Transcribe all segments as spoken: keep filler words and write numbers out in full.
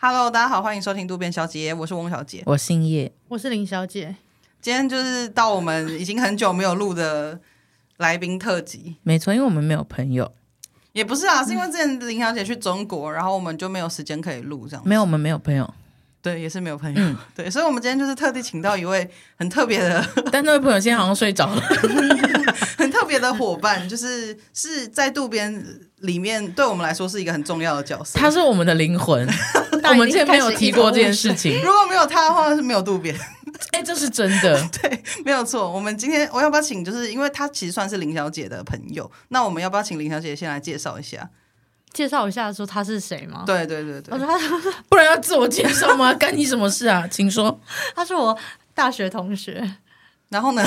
Hello， 大家好，欢迎收听渡边小姐，我是翁小姐，我姓叶，我是林小姐。今天就是到我们已经很久没有录的来宾特辑，没错，因为我们没有朋友，也不是啊，是因为之前林小姐去中国，然后我们就没有时间可以录这样。没有，我们没有朋友，对，也是没有朋友，嗯、对，所以我们今天就是特地请到一位很特别的，但那位朋友现在好像睡着了，很特别的伙伴，就是是在渡边里面对我们来说是一个很重要的角色，他是我们的灵魂。我们之前没有提过这件事情，如果没有他的话是没有渡边。哎、欸，这是真的。对，没有错。我们今天我要不要请，就是因为他其实算是林小姐的朋友，那我们要不要请林小姐先来介绍一下？介绍一下说他是谁吗？对对对对，我说他不然要自我介绍吗？干你什么事啊？请说。他是我大学同学。然后呢？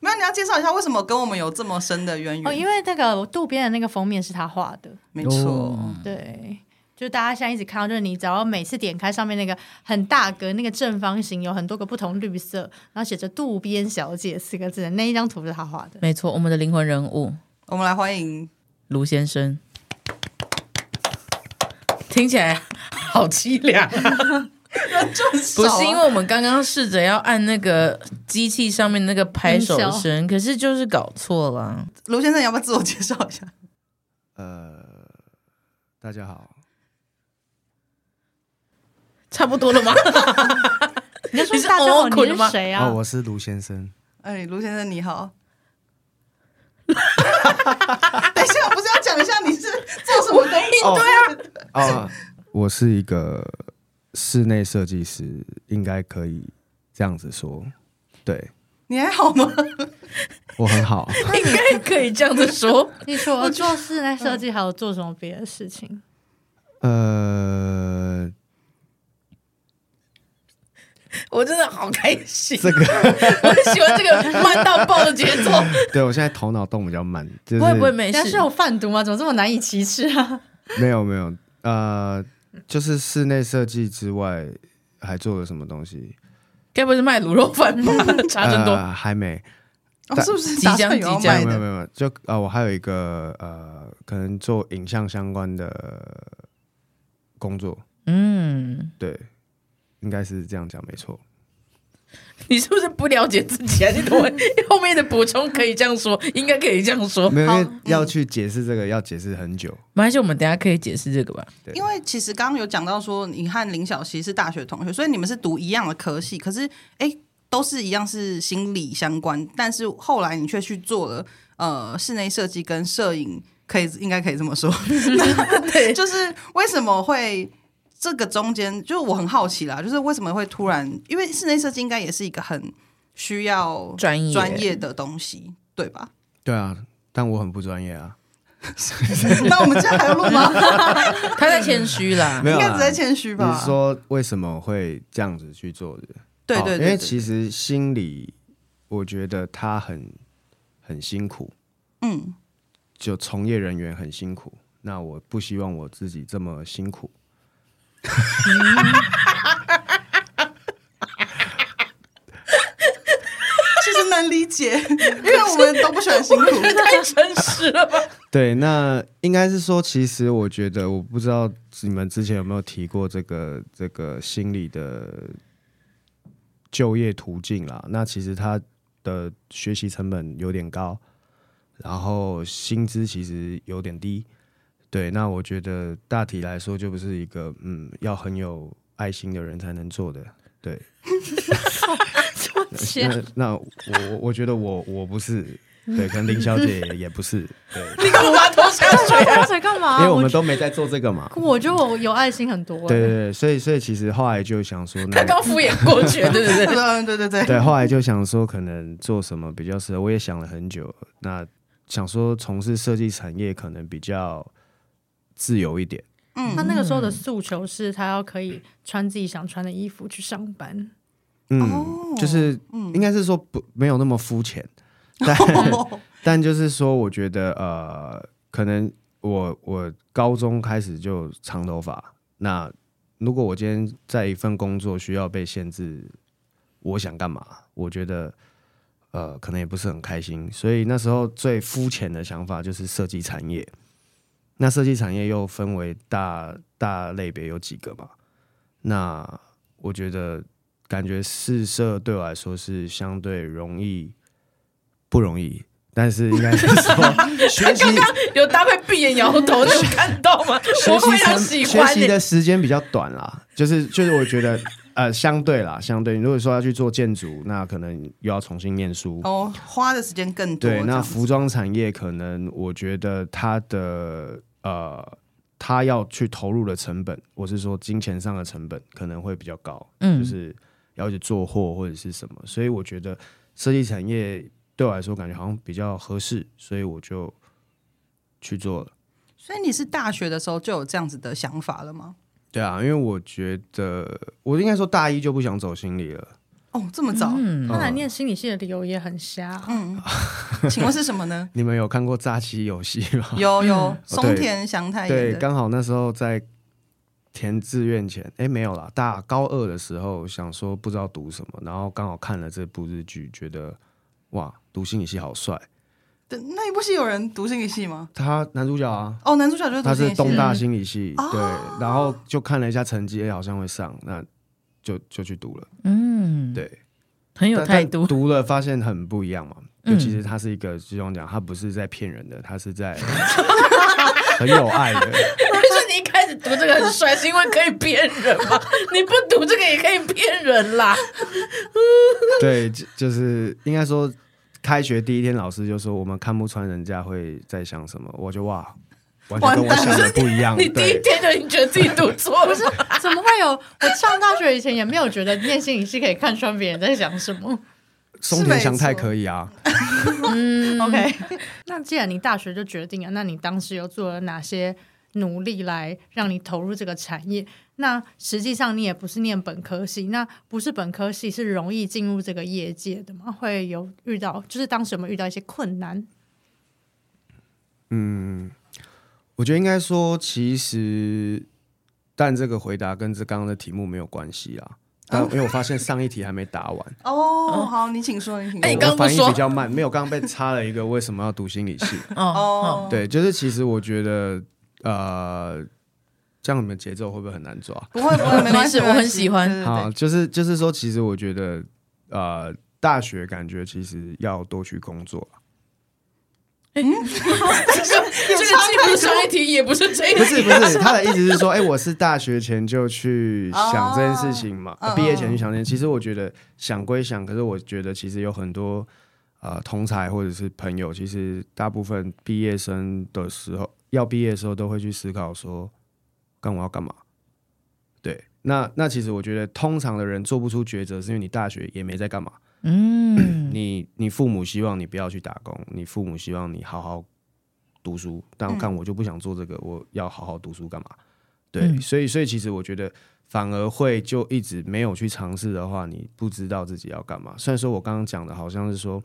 没有，你要介绍一下为什么跟我们有这么深的渊源？哦，因为那个渡边的那个封面是他画的，没错，哦、对。就大家现在一直看到，就是你只要每次点开上面那个很大格那个正方形，有很多个不同绿色，然后写着渡边小姐四个字，那一张图是她画的。没错，我们的灵魂人物，我们来欢迎卢先生。听起来好凄凉、啊。不是因为我们刚刚试着要按那个机器上面那个拍手声，可是就是搞错了。卢先生，你要不要自我介绍一下？呃，大家好。差不多了吗？你就说大家好，你是谁啊？哦，我是卢先生。哎，卢先生你好。等一下，我不是要讲一下你是做什么的？对啊，哦，我是一个室内设计师，应该可以这样子说。对，你还好吗？我很好，应该可以这样子说。你说我做室内设计，还有做什么别的事情？呃。我真的好开心，这个我很喜欢这个慢到爆的节奏。对，我现在头脑动比较慢，就是不会不会没事。但是有贩毒吗？怎么这么难以启齿啊？没有没有，呃，就是室内设计之外还做了什么东西？该不会是卖卤肉饭吧？差真多、呃，还没。哦，是不是即将即将？没有没有，就呃，我还有一个呃，可能做影像相关的工作。嗯，对。应该是这样讲没错。你是不是不了解自己啊？你懂吗？后面的补充可以这样说，应该可以这样说。没有，因为要去解释这个、嗯、要解释很久。没关系，我们等一下可以解释这个吧。因为其实刚刚有讲到说，你和林小希是大学同学，所以你们是读一样的科系，可是哎、欸，都是一样是心理相关，但是后来你却去做了呃室内设计跟摄影，可以应该可以这么说。对，就是为什么会？这个中间就是我很好奇啦，就是为什么会突然，因为室内设计应该也是一个很需要专业专业的东西，对吧？对啊，但我很不专业啊。那我们这样还要录吗？他在谦虚啦，应该只在谦虚吧？你说为什么会这样子去做的？对对 对, 对，因为其实心理，我觉得他很很辛苦，嗯，就从业人员很辛苦。那我不希望我自己这么辛苦。其实难理解，因为我们都不喜欢辛苦，太诚实了吧？对，那应该是说，其实我觉得，我不知道你们之前有没有提过这个这个心理的就业途径啦。那其实它的学习成本有点高，然后薪资其实有点低。对，那我觉得大体来说就不是一个嗯，要很有爱心的人才能做的。对，那, 那我我觉得我我不是，对，可能林小姐 也, 也不是。对，你干嘛偷香水、啊？香水干嘛？因为我们都没在做这个嘛。我觉得我有爱心很多、欸。对对对，所以所以其实后来就想说，他刚敷衍过去，对对对对对对对。对，后来就想说，可能做什么比较适合？我也想了很久，那想说从事设计产业可能比较。自由一点，嗯，他那个时候的诉求是他要可以穿自己想穿的衣服去上班，嗯，哦、就是应该是说不没有那么肤浅，但、哦、但就是说，我觉得呃，可能我我高中开始就长头发，那如果我今天在一份工作需要被限制，我想干嘛？我觉得呃，可能也不是很开心，所以那时候最肤浅的想法就是设计产业。那设计产业又分为大大类别有几个嘛？那我觉得感觉四社对我来说是相对容易，不容易，但是应该是说学习有搭配闭眼摇头，你有看到吗？我非常喜欢、欸、学习的时间比较短啦，就是就是我觉得呃相对啦，相对如果说要去做建筑，那可能又要重新念书哦，花的时间更多。对，那服装产业可能我觉得它的呃它要去投入的成本，我是说金钱上的成本可能会比较高，嗯，就是要去做货或者是什么，所以我觉得设计产业对我来说感觉好像比较合适，所以我就去做了。所以你是大学的时候就有这样子的想法了吗？对啊，因为我觉得我应该说大一就不想走心理了。哦，这么早？嗯，他来念心理系的理由也很瞎。嗯，请问是什么呢？你们有看过《诈欺游戏》吗？有有，松田翔太演的。对，刚好那时候在填志愿前，哎，没有啦，大高二的时候想说不知道读什么，然后刚好看了这部日剧，觉得哇，读心理系好帅。那一部戏有人读心理系吗？他男主角啊，哦，男主角就是读心理系，他是东大心理系，嗯、对、哦，然后就看了一下成绩，哎，好像会上，那就就去读了，嗯，对，很有态度，读了发现很不一样嘛，嗯、就其实他是一个，就像讲，他不是在骗人的，他是在很有爱的。就是你一开始读这个很帅，是因为可以骗人嘛？你不读这个也可以骗人啦。对，就是应该说。开学第一天，老师就说我们看不穿人家会在想什么，我就哇，完全跟我想的不一样。你第一天就已经觉得自己读错了，怎么会有？我上大学以前也没有觉得念心理系可以看穿别人在想什么。松田翔太可以啊。嗯 ，OK。那既然你大学就决定了，那你当时有做了哪些努力来让你投入这个产业？那实际上你也不是念本科系，那不是本科系是容易进入这个业界的吗？会有遇到，就是当时有没有遇到一些困难？嗯，我觉得应该说，其实但这个回答跟这刚刚的题目没有关系啦，但因为我发现上一题还没答完。哦，好，你请说，你请说。哎，你刚刚反应比较慢，没有，刚刚被插了一个为什么要读心理系？哦，对，就是其实我觉得，呃。这样你们节奏会不会很难抓？不会不会，没关系，我很喜欢。好，就是就是说，其实我觉得，呃，大学感觉其实要多去工作。嗯，这个既不是上一题，也不是这一题。不是不是，他的意思是说，哎、欸，我是大学前就去想这件事情嘛，毕、oh, 呃、业前去想这件事情。其实我觉得想归想，可是我觉得其实有很多呃同侪或者是朋友，其实大部分毕业生的时候，要毕业的时候都会去思考说。干我要干嘛？对，那那其实我觉得，通常的人做不出抉择，是因为你大学也没在干嘛。嗯，你你父母希望你不要去打工，你父母希望你好好读书，但看我就不想做这个，我要好好读书干嘛？对，嗯、所以所以其实我觉得，反而会就一直没有去尝试的话，你不知道自己要干嘛。虽然说我刚刚讲的好像是说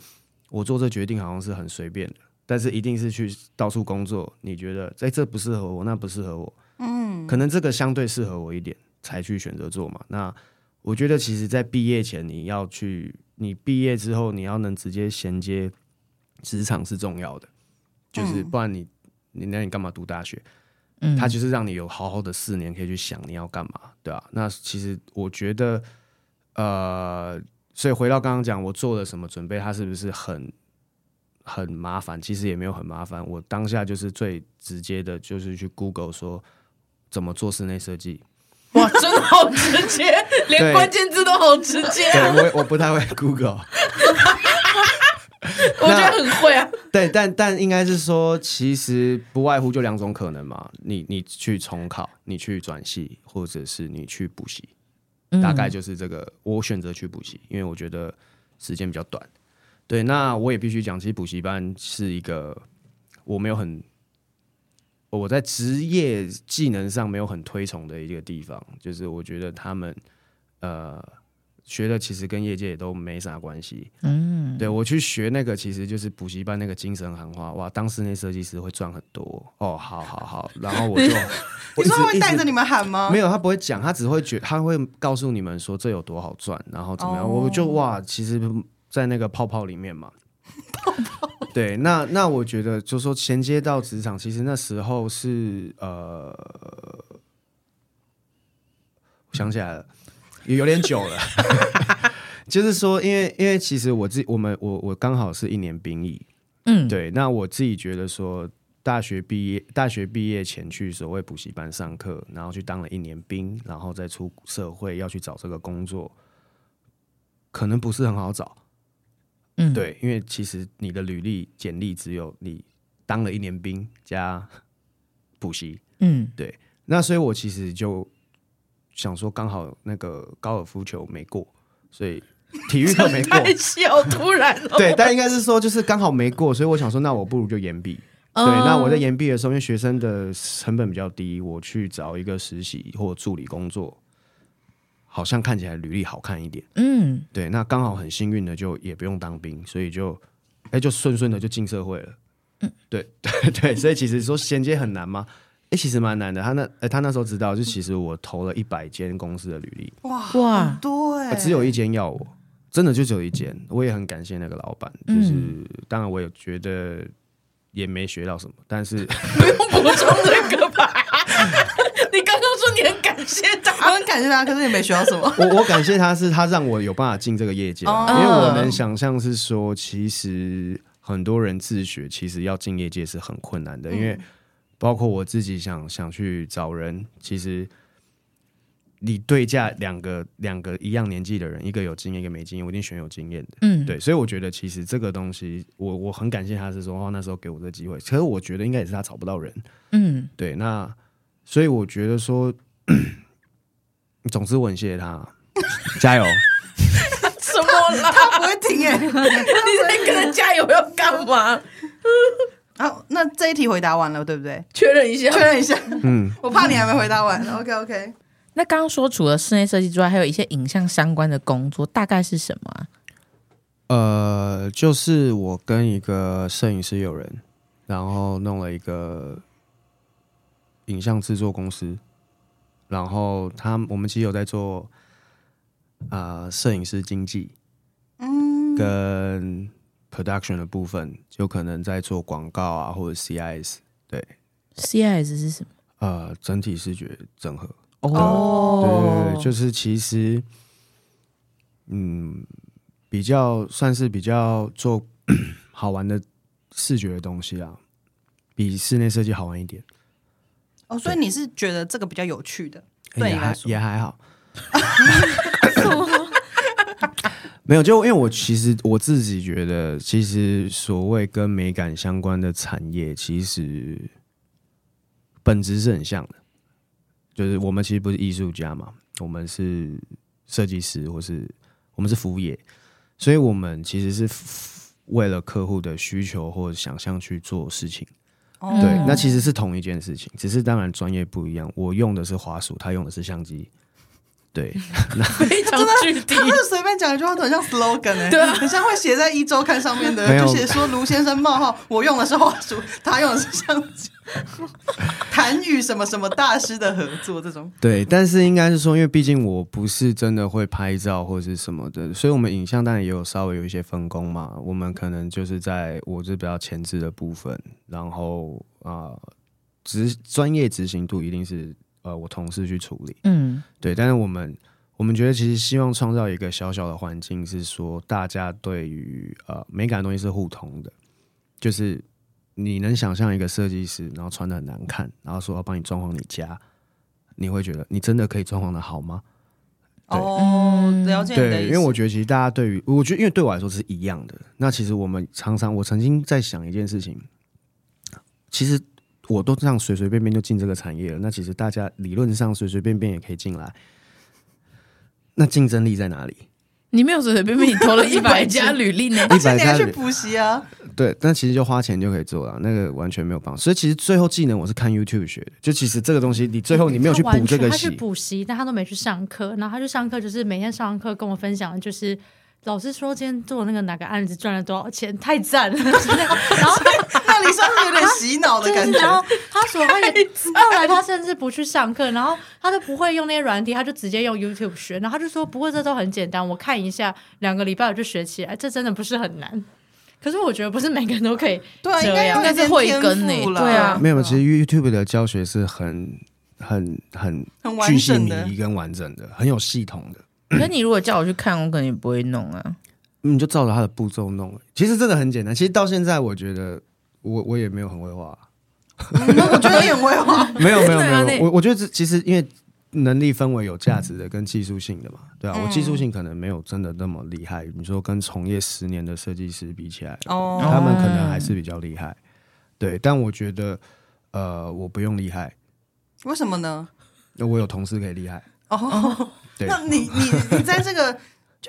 我做这决定好像是很随便的，但是一定是去到处工作，你觉得哎、欸、这不适合我，那不适合我。嗯，可能这个相对适合我一点才去选择做嘛。那我觉得其实在毕业前你要去，你毕业之后你要能直接衔接职场是重要的，就是不然你你那你干嘛读大学？嗯，它就是让你有好好的四年可以去想你要干嘛，对啊，那其实我觉得呃，所以回到刚刚讲我做了什么准备，它是不是很很麻烦？其实也没有很麻烦，我当下就是最直接的就是去 Google 说怎么做室内设计？哇，真的好直接，连关键字都好直接、啊。对，我我不太会 Google， 我觉得很会啊。对，但但应该是说，其实不外乎就两种可能嘛，你你去重考，你去转系，或者是你去补习、嗯，大概就是这个。我选择去补习，因为我觉得时间比较短。对，那我也必须讲，其实补习班是一个我没有很。我在职业技能上没有很推崇的一个地方，就是我觉得他们呃学的其实跟业界也都没啥关系。嗯，对我去学那个其实就是补习班那个精神喊话，哇，当室内设计师会赚很多哦，好好好，然后我就我你说会带着你们喊吗？没有，他不会讲，他只会觉他会告诉你们说这有多好赚，然后怎么样，哦、我就哇，其实，在那个泡泡里面嘛。泡泡对，那那我觉得就是说衔接到职场，其实那时候是呃，想起来了，有点久了。就是说，因为因为其实我自己，我们我我刚好是一年兵役，嗯，对。那我自己觉得说，大学毕业大学毕业前去所谓补习班上课，然后去当了一年兵，然后再出社会要去找这个工作，可能不是很好找，嗯，对，因为其实你的履历简历只有你当了一年兵加补习，嗯，对。那所以我其实就想说，刚好那个高尔夫球没过，所以。体育课没过，太小突然、哦。对，但应该是说就是刚好没过，所以我想说，那我不如就延毕、嗯。对，那我在延毕的时候，因为学生的成本比较低，我去找一个实习或助理工作，好像看起来履历好看一点。嗯，对，那刚好很幸运的就也不用当兵，所以就哎、欸、就顺顺的就进社会了。嗯，对对对，所以其实说衔接很难吗？哎、欸，其实蛮难的。他那、欸、他那时候知道，就其实我投了一百间公司的履历，哇哇，多哎、欸，只有一间要我。真的就只有一件，我也很感谢那个老板。就是、嗯、当然，我也觉得也没学到什么，但是不用补充这个吧。你刚刚说你很感谢他，我很感谢他，可是你没学到什么。我我感谢他是他让我有办法进这个业界、啊， oh. 因为我能想象是说，其实很多人自学，其实要进业界是很困难的，嗯、因为包括我自己想想去找人，其实。你对价两个两个一样年纪的人，一个有经验，一个没经验，我一定选有经验的。嗯，对，所以我觉得其实这个东西，我我很感谢他是说、哦、那时候给我这机会，可是我觉得应该也是他找不到人。嗯，对，那所以我觉得说，总之我很谢谢他，加油！什么啦？他不会停耶、欸！你在跟他加油要干嘛？好，那这一题回答完了，对不对？确认一下，确认一下。嗯，我怕你还没回答完。OK，OK okay, okay。那刚刚说除了室内设计之外，还有一些影像相关的工作，大概是什么啊？呃，就是我跟一个摄影师友人，然后弄了一个影像制作公司，然后他我们其实有在做啊摄影师经纪，嗯，跟 production 的部分，就可能在做广告啊或者 C I S， 对 ，C I S 是什么？呃，整体视觉整合。哦、oh. ，对，就是其实，嗯，比较算是比较做好玩的视觉的东西啊，比室内设计好玩一点。哦、oh, ，所以你是觉得这个比较有趣的，对你来说也还也还好。没有，就因为我其实我自己觉得，其实所谓跟美感相关的产业，其实本质是很像的。就是我们其实不是艺术家嘛，我们是设计师，或是我们是服务业，所以我们其实是为了客户的需求或想象去做事情、哦、对，那其实是同一件事情，只是当然专业不一样，我用的是滑鼠，他用的是相机，对，非常具体。他就随便讲一句话都很像 slogan、欸、对、啊，很像会写在一周刊上面的，就写说卢先生冒号，我用的是滑鼠，他用的是相机，谈与什么什么大师的合作这种。对，但是应该是说，因为毕竟我不是真的会拍照或是什么的，所以我们影像当然也有稍微有一些分工嘛。我们可能就是在我是比较前置的部分，然后啊，执、呃、专业执行度一定是。呃，我同事去处理，嗯，对，但是我们我们觉得其实希望创造一个小小的环境，是说大家对于呃美感的东西是互通的，就是你能想象一个设计师，然后穿得很难看，然后说要帮你装潢你家，你会觉得你真的可以装潢的好吗？哦，了解你的意思。对，因为我觉得其实大家对于我觉得，因为对我来说是一样的。那其实我们常常，我曾经在想一件事情，其实。我都这样随随便便就进这个产业了，那其实大家理论上随随便便也可以进来，那竞争力在哪里？你没有随随便便，你投了一百家履历呢，而且你还去补习啊？对，但其实就花钱就可以做了，那个完全没有帮助。所以其实最后技能我是看 YouTube 学的，就其实这个东西你最后你没有去补这个习，他去补习，但他都没去上课，然后他去上课就是每天上完课跟我分享就是。老师说今天做那个哪个案子赚了多少钱，太赞了！然后那你算是有点洗脑的感觉。然后他说他也后来他甚至不去上课，然后他都不会用那些软体，他就直接用 YouTube 学。然后他就说不过这都很简单，我看一下两个礼拜我就学起来，这真的不是很难。可是我觉得不是每个人都可以这样，对啊，应该是慧根呢、欸。对啊，没有，其实 YouTube 的教学是很很很巨细靡遗跟完整的，很有系统的。可是你如果叫我去看，我可能也不会弄啊。你就照着他的步骤弄，其实真的很简单。其实到现在，我觉得我我也没有很会画，我觉得也很会画。没有没有没有，我我觉得其实因为能力分为有价值的跟技术性的嘛，对啊，我技术性可能没有真的那么厉害。你说跟从业十年的设计师比起来，哦，他们可能还是比较厉害。对，但我觉得呃，我不用厉害。为什么呢？我有同事可以厉害哦。对，那你你你在这个。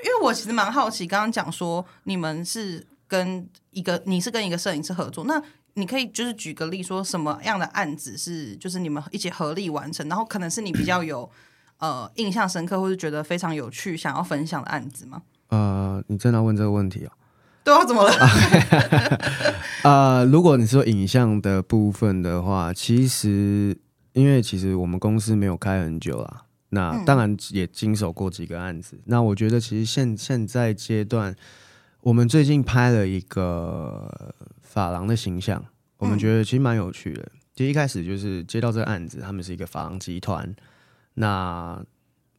因为我其实蛮好奇，刚刚讲说你们是跟一个你是跟一个摄影师合作，那你可以就是举个例说什么样的案子是就是你们一起合力完成，然后可能是你比较有呃印象深刻或是觉得非常有趣想要分享的案子吗？呃，你真的要问这个问题哦？对啊，怎么了？呃，如果你说影像的部分的话，其实因为其实我们公司没有开很久啦。那当然也经手过几个案子、嗯、那我觉得其实 现, 现在阶段我们最近拍了一个发廊的形象，我们觉得其实蛮有趣的、嗯、其实一开始就是接到这个案子，他们是一个发廊集团，那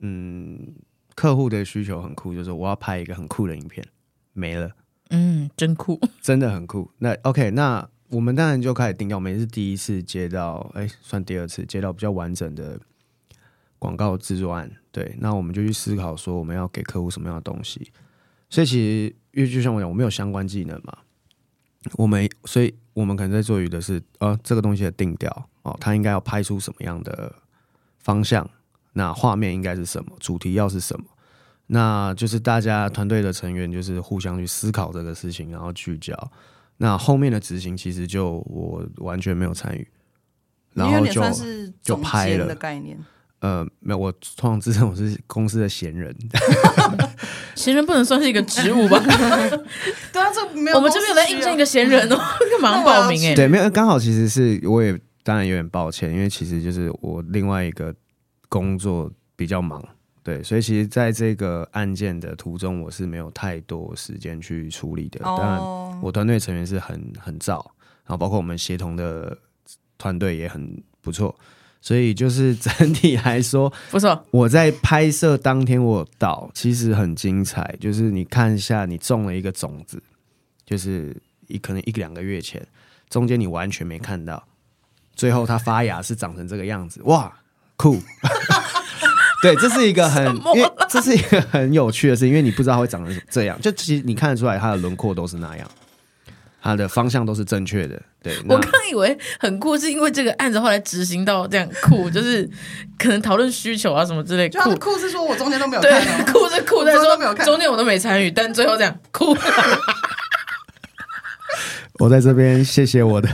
嗯，客户的需求很酷，就是我要拍一个很酷的影片，没了，嗯，真酷，真的很酷。那 OK， 那我们当然就开始定调，我们也是第一次接到，哎，算第二次接到比较完整的广告制作案，对，那我们就去思考说我们要给客户什么样的东西。所以其实因为就像我讲，我们有相关技能嘛，我们所以我们可能在做的是呃这个东西的定调哦，它应该要拍出什么样的方向，那画面应该是什么，主题要是什么，那就是大家团队的成员就是互相去思考这个事情，然后聚焦。那后面的执行其实就我完全没有参与，然后就就拍了的概念。呃，没有，我通常自称我是公司的闲人。闲人不能算是一个职务吧？对啊，这没有，我们这边有在应征一个闲人哦，马上报名哎、欸。对，没有，刚好其实是我也当然有点抱歉，因为其实就是我另外一个工作比较忙，对，所以其实在这个案件的途中，我是没有太多时间去处理的。当然，我团队成员是很很燥，然后包括我们协同的团队也很不错。所以就是整体来说不错，我在拍摄当天我有到，其实很精彩，就是你看一下你种了一个种子，就是一可能一两个月前，中间你完全没看到，最后它发芽是长成这个样子，哇酷。对，这是一个很因为这是一个很有趣的事，因为你不知道它会长成这样，就其实你看得出来它的轮廓都是那样，它的方向都是正确的。对，我刚以为很酷是因为这个案子后来执行到这样酷，就是可能讨论需求啊什么之类的。酷酷是说我中间都没有看、啊、对，酷是酷在说中间我都没参与，但最后这样酷。我在这边谢谢我的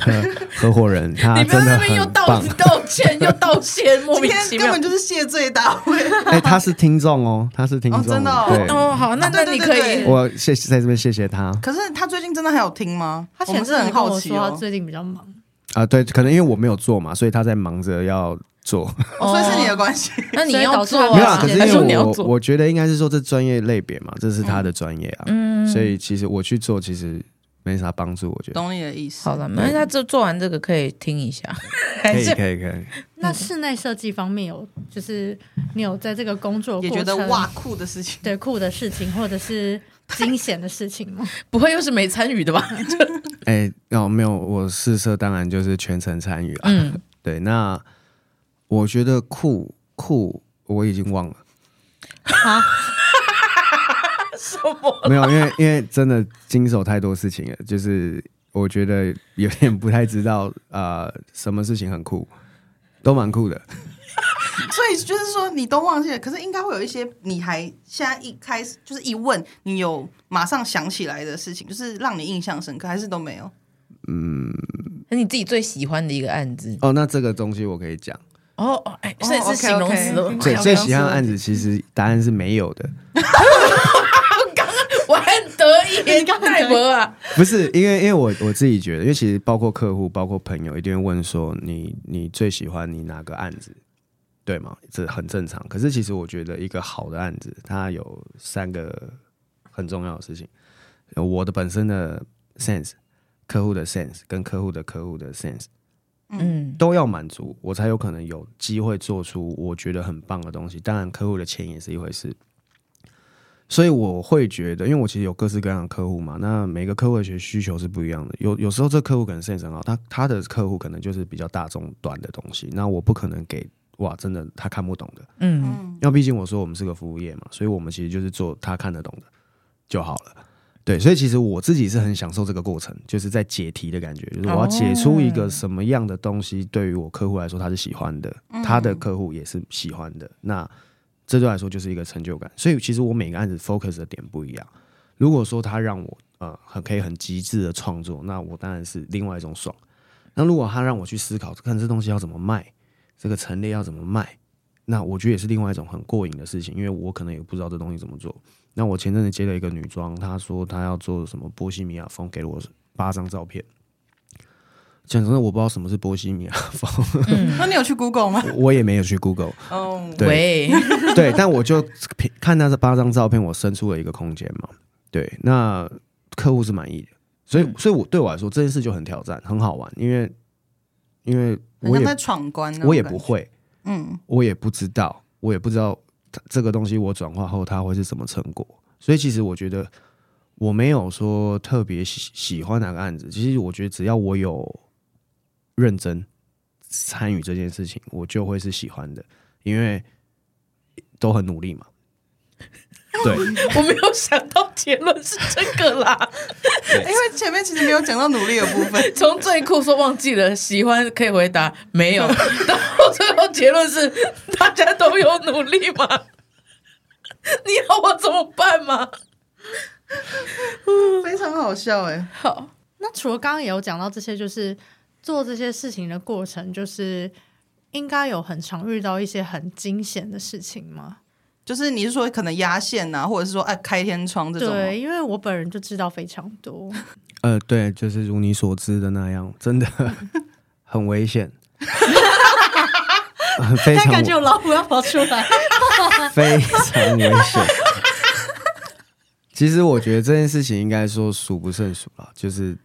合伙人，他真的很棒。你不要在那边又道道歉又道歉，莫名其妙，根本就是谢罪大会。哎、欸，他是听众哦，他是听众、哦，真的哦。哦，好，那、啊、对对对对，那你可以，我谢在这边谢谢他。可是他最近真的还有听吗？他前阵很好奇、哦，他最近比较忙啊、呃。对，可能因为我没有做嘛，所以他在忙着要做。哦，所以是你的关系，那你要做啊？没有，可是因为我我觉得应该是说这专业类别嘛，这是他的专业啊。嗯，所以其实我去做，其实。没啥帮助，我觉得。懂你的意思。好了，那他就做完这个可以听一下。可以可以可以。那室内设计方面有，就是你有在这个工作过程也觉得哇酷的事情，对酷的事情，或者是惊险的事情吗？不会又是没参与的吧？哎、欸哦，没有，我试色当然就是全程参与了。嗯，对。那我觉得酷酷，我已经忘了。啊。没有，因为因为真的经手太多事情了，就是我觉得有点不太知道呃什么事情很酷，都蛮酷的。所以就是说你都忘记了，可是应该会有一些你还现在一开始就是一问你有马上想起来的事情，就是让你印象深刻，还是都没有？嗯，那你自己最喜欢的一个案子哦，那这个东西我可以讲。哦哦，哎，这也是形容词哦。对，最喜欢的案子其实答案是没有的。我很得意耶，太博啊！不是因为因为我我自己觉得，因为其实包括客户、包括朋友，一定会问说你你最喜欢你哪个案子，对吗？这很正常。可是其实我觉得一个好的案子，它有三个很重要的事情：我的本身的 sense、客户的 sense 跟客户的客户的 sense。嗯，都要满足，我才有可能有机会做出我觉得很棒的东西。当然客户的钱也是一回事，所以我会觉得，因为我其实有各式各样的客户嘛，那每个客户的需求是不一样的。有有时候这客户可能是很好，他他的客户可能就是比较大众端的东西，那我不可能给哇，真的他看不懂的，嗯，因为毕竟我说我们是个服务业嘛，所以我们其实就是做他看得懂的就好了。对，所以其实我自己是很享受这个过程，就是在解题的感觉，就是我要解出一个什么样的东西，对于我客户来说他是喜欢的，他的客户也是喜欢的，那这对来说就是一个成就感。所以其实我每个案子 focus 的点不一样。如果说他让我呃很可以很极致的创作，那我当然是另外一种爽。那如果他让我去思考看这东西要怎么卖，这个陈列要怎么卖，那我觉得也是另外一种很过瘾的事情，因为我可能也不知道这东西怎么做。那我前阵子接了一个女装，她说她要做什么波西米亚风，给了我八张照片。讲真的，我不知道什么是波西米亚风。嗯、那你有去 Google 吗？我也没有去 Google。哦，对对，但我就看她这八张照片，我生出了一个空间嘛。对，那客户是满意的，所以、嗯、所以我对我来说这件事就很挑战，很好玩，因为因为我也在闯关，我也不会，嗯，我也不知道，我也不知道。这个东西我转化后它会是什么成果，所以其实我觉得我没有说特别 喜, 喜欢哪个案子，其实我觉得只要我有认真参与这件事情我就会是喜欢的，因为都很努力嘛。对，我没有想到结论是这个啦，因为前面其实没有讲到努力的部分。从最酷说忘记了，喜欢可以回答没有，到最后结论是大家都有努力吗？你要我怎么办吗？非常好笑哎、欸。好，那除了刚刚也有讲到这些，就是做这些事情的过程，就是应该有很常遇到一些很惊险的事情吗？就是你是说可能压线啊，或者是说、啊、开天窗这种？对，因为我本人就知道非常多。呃，对，就是如你所知的那样，真的很危险。呃、非常，感觉有老虎要跑出来，非常危险。其实我觉得这件事情应该说数不胜数啦，就是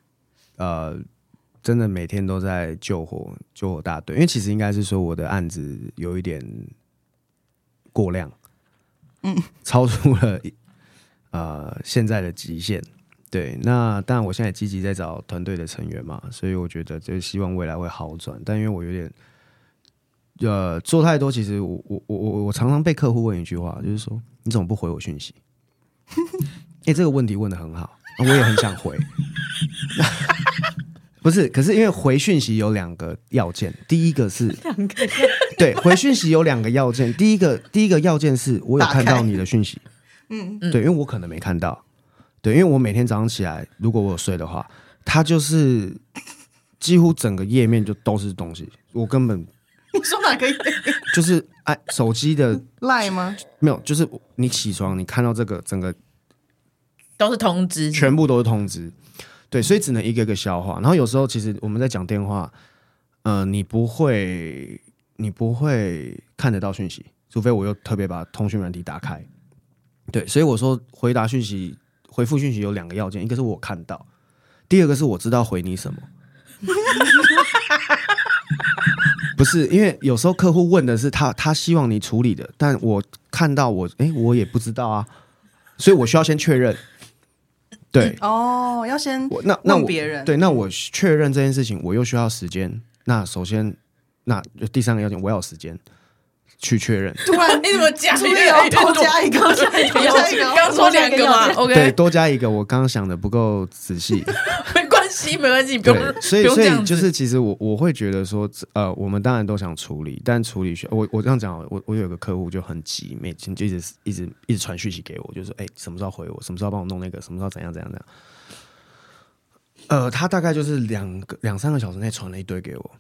呃，真的每天都在救火救火大队，因为其实应该是说我的案子有一点过量。嗯，超出了呃现在的极限。对，那当然我现在积极在找团队的成员嘛，所以我觉得就希望未来会好转。但因为我有点呃做太多，其实我我我我常常被客户问一句话，就是说你怎么不回我讯息？哎、欸，这个问题问得很好，啊、我也很想回。不是，可是因为回讯息有两个要件，第一个是两个对回讯息有两个要件，第一个第一个要件是我有看到你的讯息，嗯，对，因为我可能没看到，对，因为我每天早上起来，如果我有睡的话，它就是几乎整个页面就都是东西，我根本你说哪个页面？就是哎，手机的 Line 吗？没有，就是你起床你看到这个整个都是通知，全部都是通知。对，所以只能一个一个消化。然后有时候其实我们在讲电话，呃，你不会，你不会看得到讯息，除非我又特别把通讯软体打开。对，所以我说回答讯息、回复讯息有两个要件，一个是我看到，第二个是我知道回你什么。不是，因为有时候客户问的是他他希望你处理的，但我看到我哎，我也不知道啊，所以我需要先确认。对、嗯、哦，要先问别人。对，那我确认这件事情，我又需要时间。那首先，那第三个要点，我要有时间去确认。突然，你怎么加一个？多加一个，多加一个，刚说两个嘛 ？OK， 对，多加一个。我刚刚想的不够仔细，没关系，没关系，不用。所以，所以就是，其实我我会觉得说，呃，我们当然都想处理，但处理需要我我这样讲，我我有个客户就很急，每天就一直一直一直传讯息给我，就说，哎、欸，什么时候回我？什么时候帮我弄那个？什么时候怎样怎样怎样？呃，他大概就是两个两三个小时内传了一堆给我。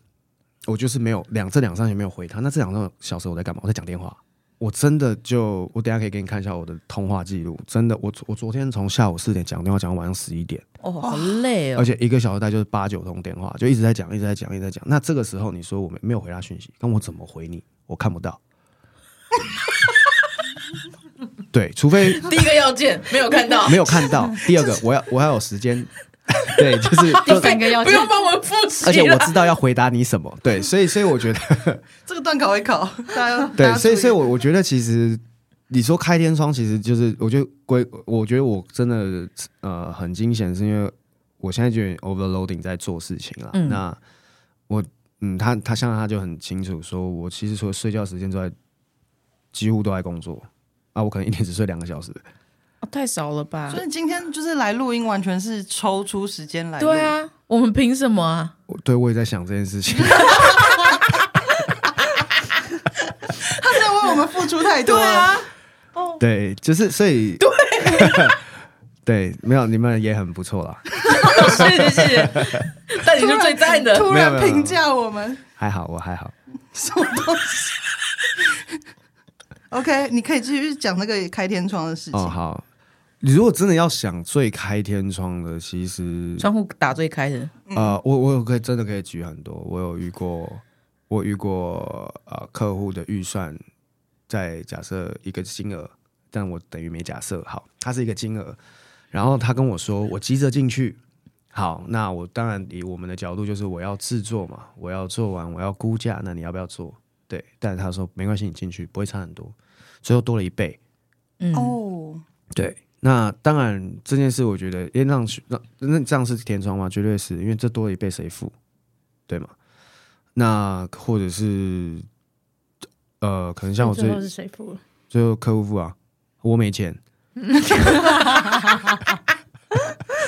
我就是没有两这两三天没有回他，那这两三小时我在干嘛？我在讲电话。我真的就我等一下可以给你看一下我的通话记录。真的，我我昨天从下午四点讲电话讲到晚上十一点，哦，好累哦。而且一个小时大概就是八九通电话，就一直在讲，一直在讲，一直在讲。那这个时候你说我没有回他讯息，那我怎么回你？我看不到。对，除非第一个要件没有看到，没有看到。第二个，我要我要有时间。对，就是第三个要不用帮我复习，而且我知道要回答你什么。对，所以所以我觉得这个段考会考大家。对，所以所以我我觉得其实你说开天窗，其实就是我觉得归，我觉得我真的呃很惊险，是因为我现在觉得 overloading 在做事情啦。嗯、那我嗯，他他像他就很清楚说，我其实除了睡觉时间之外，几乎都在工作啊，我可能一天只睡两个小时。哦、太少了吧！所以今天就是来录音，完全是抽出时间来录。对啊，我们凭什么啊？对，我也在想这件事情。他在为我们付出太多了。对啊，哦，对，就是所以对对，没有，你们也很不错啦。是是，但你是最赞的。突然评价我们，还好，我还好。什么东西 ？OK， 你可以继续讲那个开天窗的事情。哦，好。你如果真的要想最开天窗的，其实窗户打最开的，呃，我我有可以真的可以举很多，我有遇过，我遇过呃客户的预算在假设一个金额，但我等于没假设好，它是一个金额，然后他跟我说我急着进去，好，那我当然以我们的角度就是我要制作嘛，我要做完，我要估价，那你要不要做？对，但他说没关系，你进去不会差很多，最后多了一倍。嗯哦，对。那当然，这件事我觉得，因为让让那这样是天窗吗？绝对是，因为这多了一倍谁付，对吗？那或者是呃，可能像我最后是谁付？最后客户付啊，我没钱。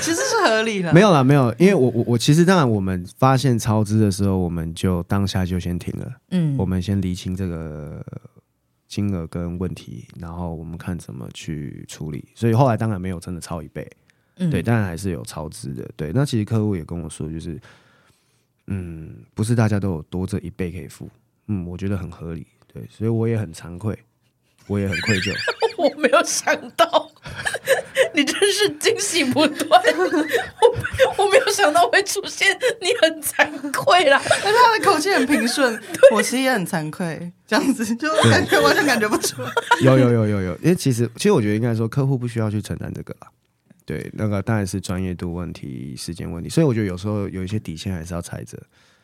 其实是合理的，没有啦，没有，因为我我我其实当然我们发现超支的时候，我们就当下就先停了，嗯，我们先厘清这个金额跟问题，然后我们看怎么去处理。所以后来当然没有真的超一倍，嗯、对，当然还是有超支的。对，那其实客户也跟我说，就是，嗯，不是大家都有多这一倍可以付，嗯，我觉得很合理，对，所以我也很惭愧，我也很愧疚。我没有想到，你真是惊喜不断。我我没有想到会出现你很惭愧啦，但是他的口气很平顺，我其实也很惭愧，这样子就感觉完全感觉不出来。有有有有有，因为其实其实我觉得应该说客户不需要去承担这个啦。对，那个当然是专业度问题、时间问题，所以我觉得有时候有一些底线还是要踩着。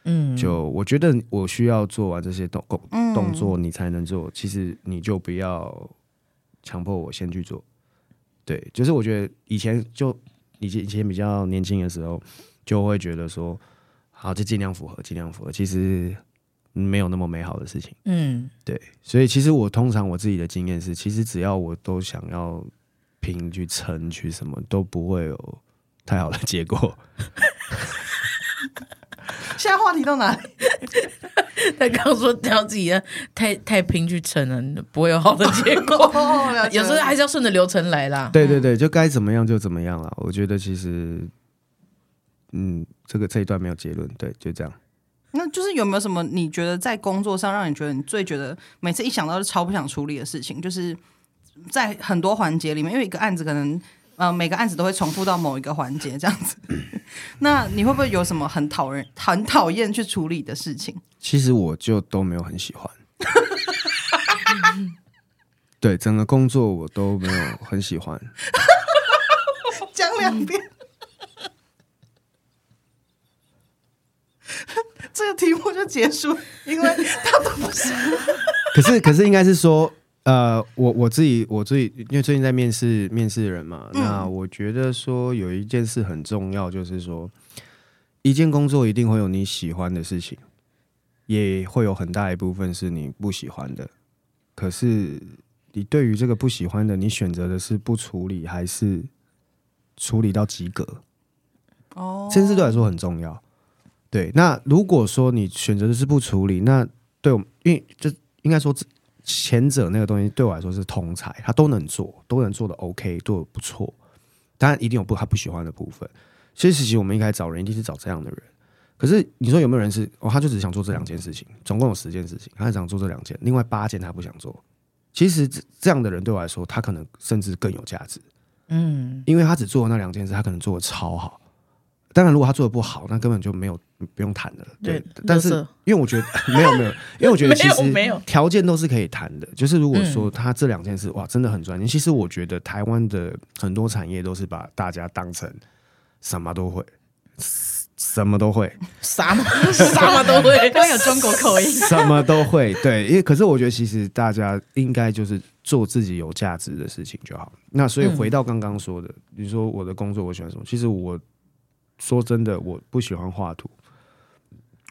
嗯，就我觉得我需要做完这些动动作，你才能做。嗯、其实你就不要强迫我先去做。对，就是我觉得以前就以前比较年轻的时候，就会觉得说，好，就尽量符合，尽量符合。其实没有那么美好的事情。嗯，对，所以其实我通常我自己的经验是，其实只要我都想要拼去撑去什么，都不会有太好的结果。现在话题到哪里？他刚说要自己太太拼去撑了，不会有好的结果。哦、有时候还是要顺着流程来啦。对对对，就该怎么样就怎么样啦。我觉得其实，嗯，这个这一段没有结论，对，就这样。那就是有没有什么你觉得在工作上让你觉得你最觉得每次一想到就超不想处理的事情？就是在很多环节里面，因为一个案子可能。呃，每个案子都会重复到某一个环节这样子。那你会不会有什么很讨人、很讨厌去处理的事情？其实我就都没有很喜欢。对，整个工作我都没有很喜欢。讲两遍。这个题目就结束，因为他都不是。可是，可是应该是说。呃，我我自己我自己，因为最近在面试面试人嘛、嗯，那我觉得说有一件事很重要，就是说，一件工作一定会有你喜欢的事情，也会有很大一部分是你不喜欢的。可是你对于这个不喜欢的，你选择的是不处理，还是处理到及格？哦，这件事对我来说很重要。对，那如果说你选择的是不处理，那对我们，因为就应该说。前者那个东西对我来说是通才，他都能做，都能做的 OK， 做的不错。当然一定有不他不喜欢的部分。所以其实我们应该找人，一定是找这样的人。可是你说有没有人是哦，他就只想做这两件事情，总共有十件事情，他只想做这两件，另外八件他不想做。其实这样的人对我来说，他可能甚至更有价值。嗯，因为他只做了那两件事，他可能做的超好。当然，如果他做的不好，那根本就没有不用谈的了。对，但是因为我觉得没有没有，因为我觉得其实条件都是可以谈的。就是如果说他这两件事、嗯、哇，真的很专业。其实我觉得台湾的很多产业都是把大家当成什么都会，什么都会，什么什么都会，都有中国口音，什么都会。对，因为可是我觉得其实大家应该就是做自己有价值的事情就好。那所以回到刚刚说的，你、嗯、说我的工作我喜欢什么？其实我说真的，我不喜欢画图。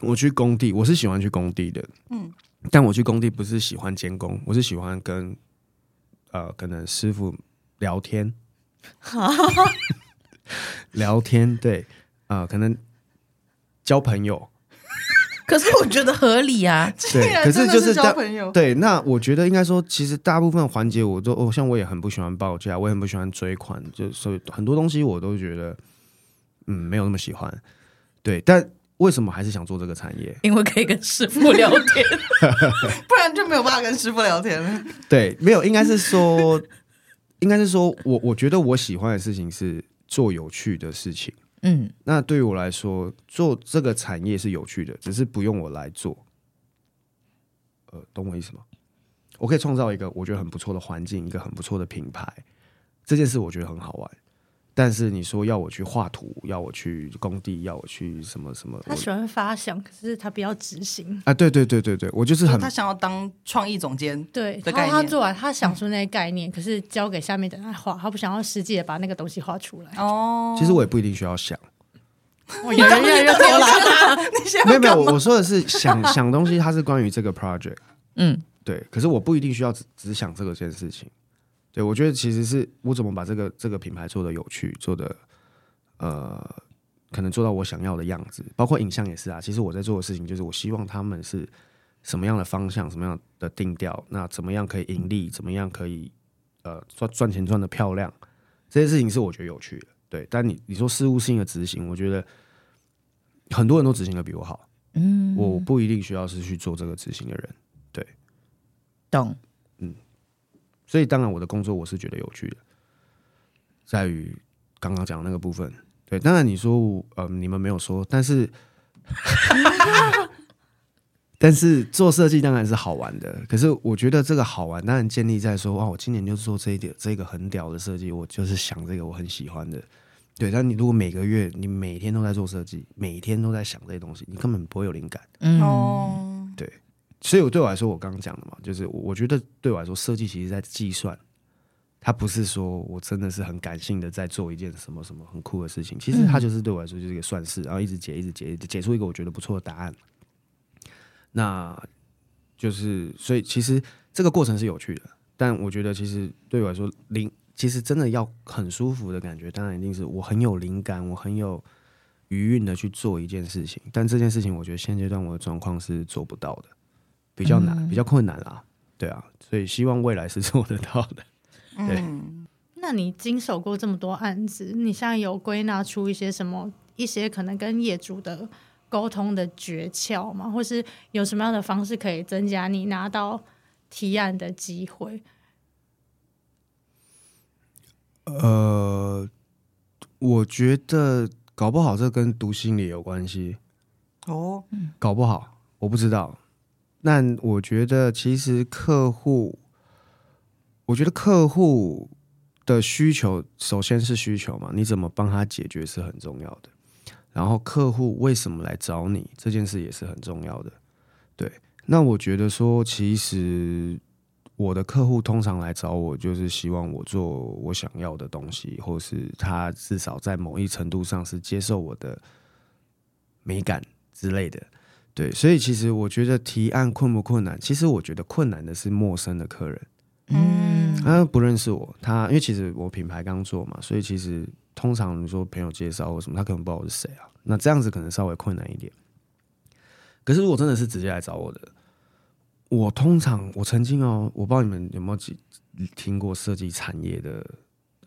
我去工地，我是喜欢去工地的，嗯，但我去工地不是喜欢监工，我是喜欢跟呃，可能师傅聊天。聊天对啊、呃，可能交朋友。可是我觉得合理啊，对，可是就是交朋友。对，那我觉得应该说，其实大部分环节我都、哦，像我也很不喜欢报价，我也很不喜欢追款，就所以很多东西我都觉得，嗯，没有那么喜欢。对，但为什么还是想做这个产业？因为可以跟师傅聊天，不然就没有办法跟师傅聊天了。对，没有，应该是说。应该是说我我觉得我喜欢的事情是做有趣的事情，嗯，那对于我来说做这个产业是有趣的，只是不用我来做，呃，懂我意思吗？我可以创造一个我觉得很不错的环境，一个很不错的品牌，这件事我觉得很好玩。但是你说要我去画图，要我去工地，要我去什么什么，他喜欢发想，可是他不要执行啊！对对对对对，我就是很他想要当创意总监，对，然后他做完他想出那些概念、嗯，可是交给下面的人画，他不想要实际的把那个东西画出来。哦，其实我也不一定需要想，我越来越多了。没有没有，我说的是想想东西，它是关于这个 project， 嗯，对。可是我不一定需要只只想这个件事情。对，我觉得其实是我怎么把这个这个品牌做的有趣，做的呃，可能做到我想要的样子，包括影像也是啊。其实我在做的事情就是，我希望他们是什么样的方向，什么样的定调，那怎么样可以盈利，怎么样可以呃赚赚钱赚得漂亮，这些事情是我觉得有趣的。对，但你你说事务性的执行，我觉得很多人都执行的比我好，嗯，我不一定需要是去做这个执行的人。对，懂。所以当然我的工作我是觉得有趣的，在于刚刚讲的那个部分。对，当然你说、呃、你们没有说，但是但是做设计当然是好玩的，可是我觉得这个好玩当然建立在说哇，我今年就做这一点，这个很屌的设计，我就是想这个我很喜欢的。对，但你如果每个月你每天都在做设计，每天都在想这些东西，你根本不会有灵感。嗯，对，所以我对我来说，我刚刚讲的嘛，就是我觉得对我来说，设计其实在计算，它不是说我真的是很感性的在做一件什么什么很酷的事情，其实它就是对我来说就是一个算式，然后一直解一直解，解出一个我觉得不错的答案。那就是所以其实这个过程是有趣的，但我觉得其实对我来说，灵其实真的要很舒服的感觉，当然一定是我很有灵感，我很有余韵的去做一件事情，但这件事情我觉得现阶段我的状况是做不到的。比较难、嗯、比较困难啦，对啊，所以希望未来是做得到的。对、嗯、那你经手过这么多案子，你现在有归纳出一些什么一些可能跟业主的沟通的诀窍吗？或是有什么样的方式可以增加你拿到提案的机会？呃，我觉得搞不好这跟读心理有关系哦，搞不好我不知道。但我觉得其实客户，我觉得客户的需求首先是需求嘛，你怎么帮他解决是很重要的，然后客户为什么来找你这件事也是很重要的。对，那我觉得说其实我的客户通常来找我就是希望我做我想要的东西，或是他至少在某一程度上是接受我的美感之类的。对，所以其实我觉得提案困不困难？其实我觉得困难的是陌生的客人，嗯，他不认识我，他因为其实我品牌刚做嘛，所以其实通常你说朋友介绍或什么，他可能不知道我是谁啊，那这样子可能稍微困难一点。可是如果真的是直接来找我的，我通常我曾经哦，我不知道你们有没有听过设计产业的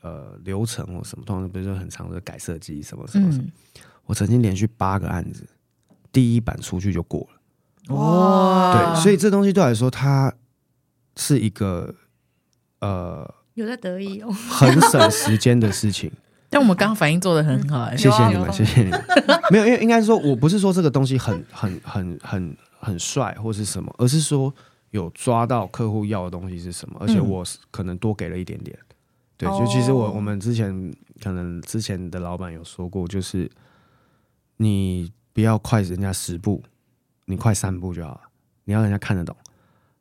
呃流程或什么，通常不是很常的改设计什么什么什么、嗯，我曾经连续八个案子。第一版出去就过了，哇！对，所以这东西对我来说，它是一个呃，有在得意哦，很省时间的事情。但我们刚刚反应做得很好、欸，谢谢你们，谢谢你们。没有，因为应该说，我不是说这个东西很很很很很帅或是什么，而是说有抓到客户要的东西是什么，而且我可能多给了一点点。对，就其实我、oh. 我们之前可能之前的老板有说过，就是你不要快人家十步，你快三步就好了，你要人家看得懂。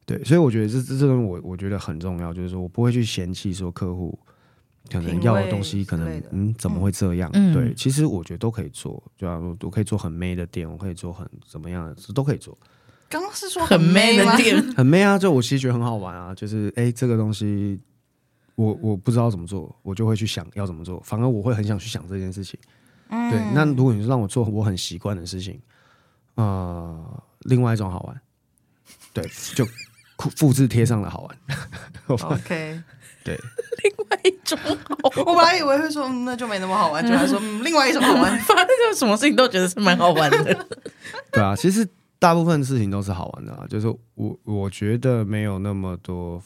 对，所以我觉得这这种我我觉得很重要，就是说我不会去嫌弃说客户可能要的东西可能嗯怎么会这样、嗯？对，其实我觉得都可以做，对啊，我可以做很美的店，我可以做很怎么样的都可以做。刚刚是说很美的店，很美啊！就我其实觉得很好玩啊，就是哎这个东西我我不知道怎么做，我就会去想要怎么做，反而我会很想去想这件事情。嗯、对，那如果你让我做我很习惯的事情，呃，另外一种好玩，对，就复制贴上的好玩。OK。对，另外一种好玩，我本来以为会说、嗯、那就没那么好玩，就还说、嗯、另外一种好玩，反正就什么事情都觉得是蛮好玩的。对啊，其实大部分事情都是好玩的、啊，就是我我觉得没有那么多，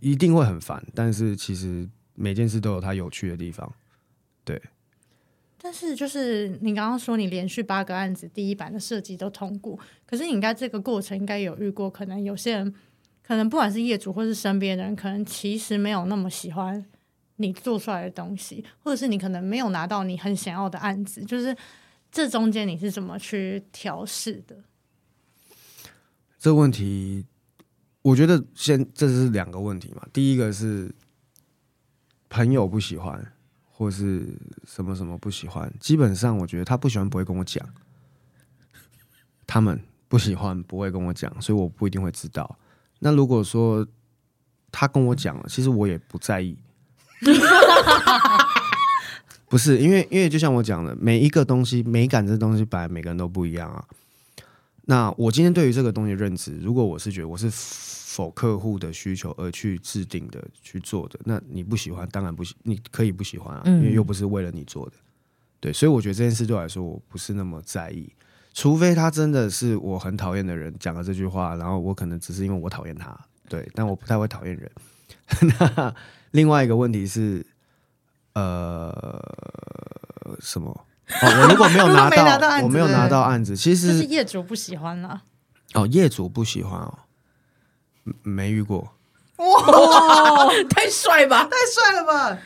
一定会很烦，但是其实每件事都有它有趣的地方。对，但是就是你刚刚说你连续八个案子第一版的设计都通过，可是你应该这个过程应该有遇过，可能有些人。可能不管是业主或是身边的人，可能其实没有那么喜欢你做出来的东西，或者是你可能没有拿到你很想要的案子，就是这中间你是怎么去调试的？这个问题，我觉得先这是两个问题嘛。第一个是朋友不喜欢，或是什么什么不喜欢，基本上我觉得他不喜欢不会跟我讲，他们不喜欢不会跟我讲，所以我不一定会知道。那如果说他跟我讲了，其实我也不在意，不是因为因为就像我讲的，每一个东西美感这东西本来每个人都不一样啊。那我今天对于这个东西的认知，如果我是觉得我是否客户的需求而去制定的去做的，那你不喜欢，当然不喜，你可以不喜欢啊，因为又不是为了你做的。对，所以我觉得这件事对我来说，我不是那么在意。除非他真的是我很讨厌的人讲了这句话，然后我可能只是因为我讨厌他，对，但我不太会讨厌人。那另外一个问题是，呃，什么？哦，我如果没有拿到，拿到我没有拿到案子，其实是业主不喜欢啦。哦，业主不喜欢哦，没遇过。哇，太帅吧，太帅了吧？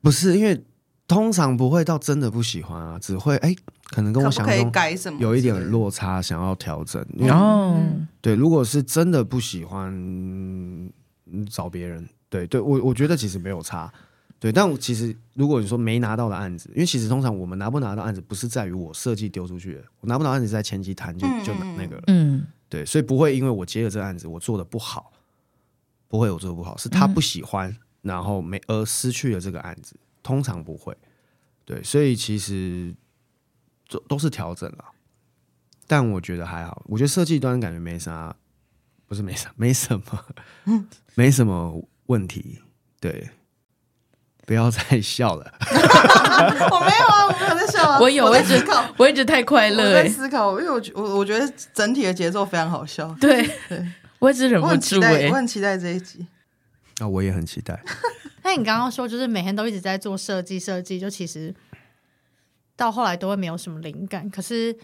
不是，因为通常不会到真的不喜欢啊，只会哎。欸可能跟我想中有一点落差，想要调整。哦，对，如果是真的不喜欢，找别人。对对，我我觉得其实没有差。对，但其实如果你说没拿到的案子，因为其实通常我们拿不拿到案子，不是在于我设计丢出去的，我拿不拿到案子是在前期谈就就那个了。嗯，对，所以不会因为我接了这个案子，我做的不好，不会我做的不好，是他不喜欢，然后没而失去了这个案子，通常不会。对，所以其实。都是调整了，但我觉得还好。我觉得设计端感觉没啥，不是没啥，没什么，嗯、没什么问题。对，不要再笑了。我没有啊，我没有在笑啊。我有，我一直我一直太快乐、欸，我在思考，因为我我我觉得整体的节奏非常好笑。对，對我一直忍不住、欸，我很期待这一集。啊，我也很期待。那你刚刚说，就是每天都一直在做设计，设计就其实。到后来都会没有什么灵感，可是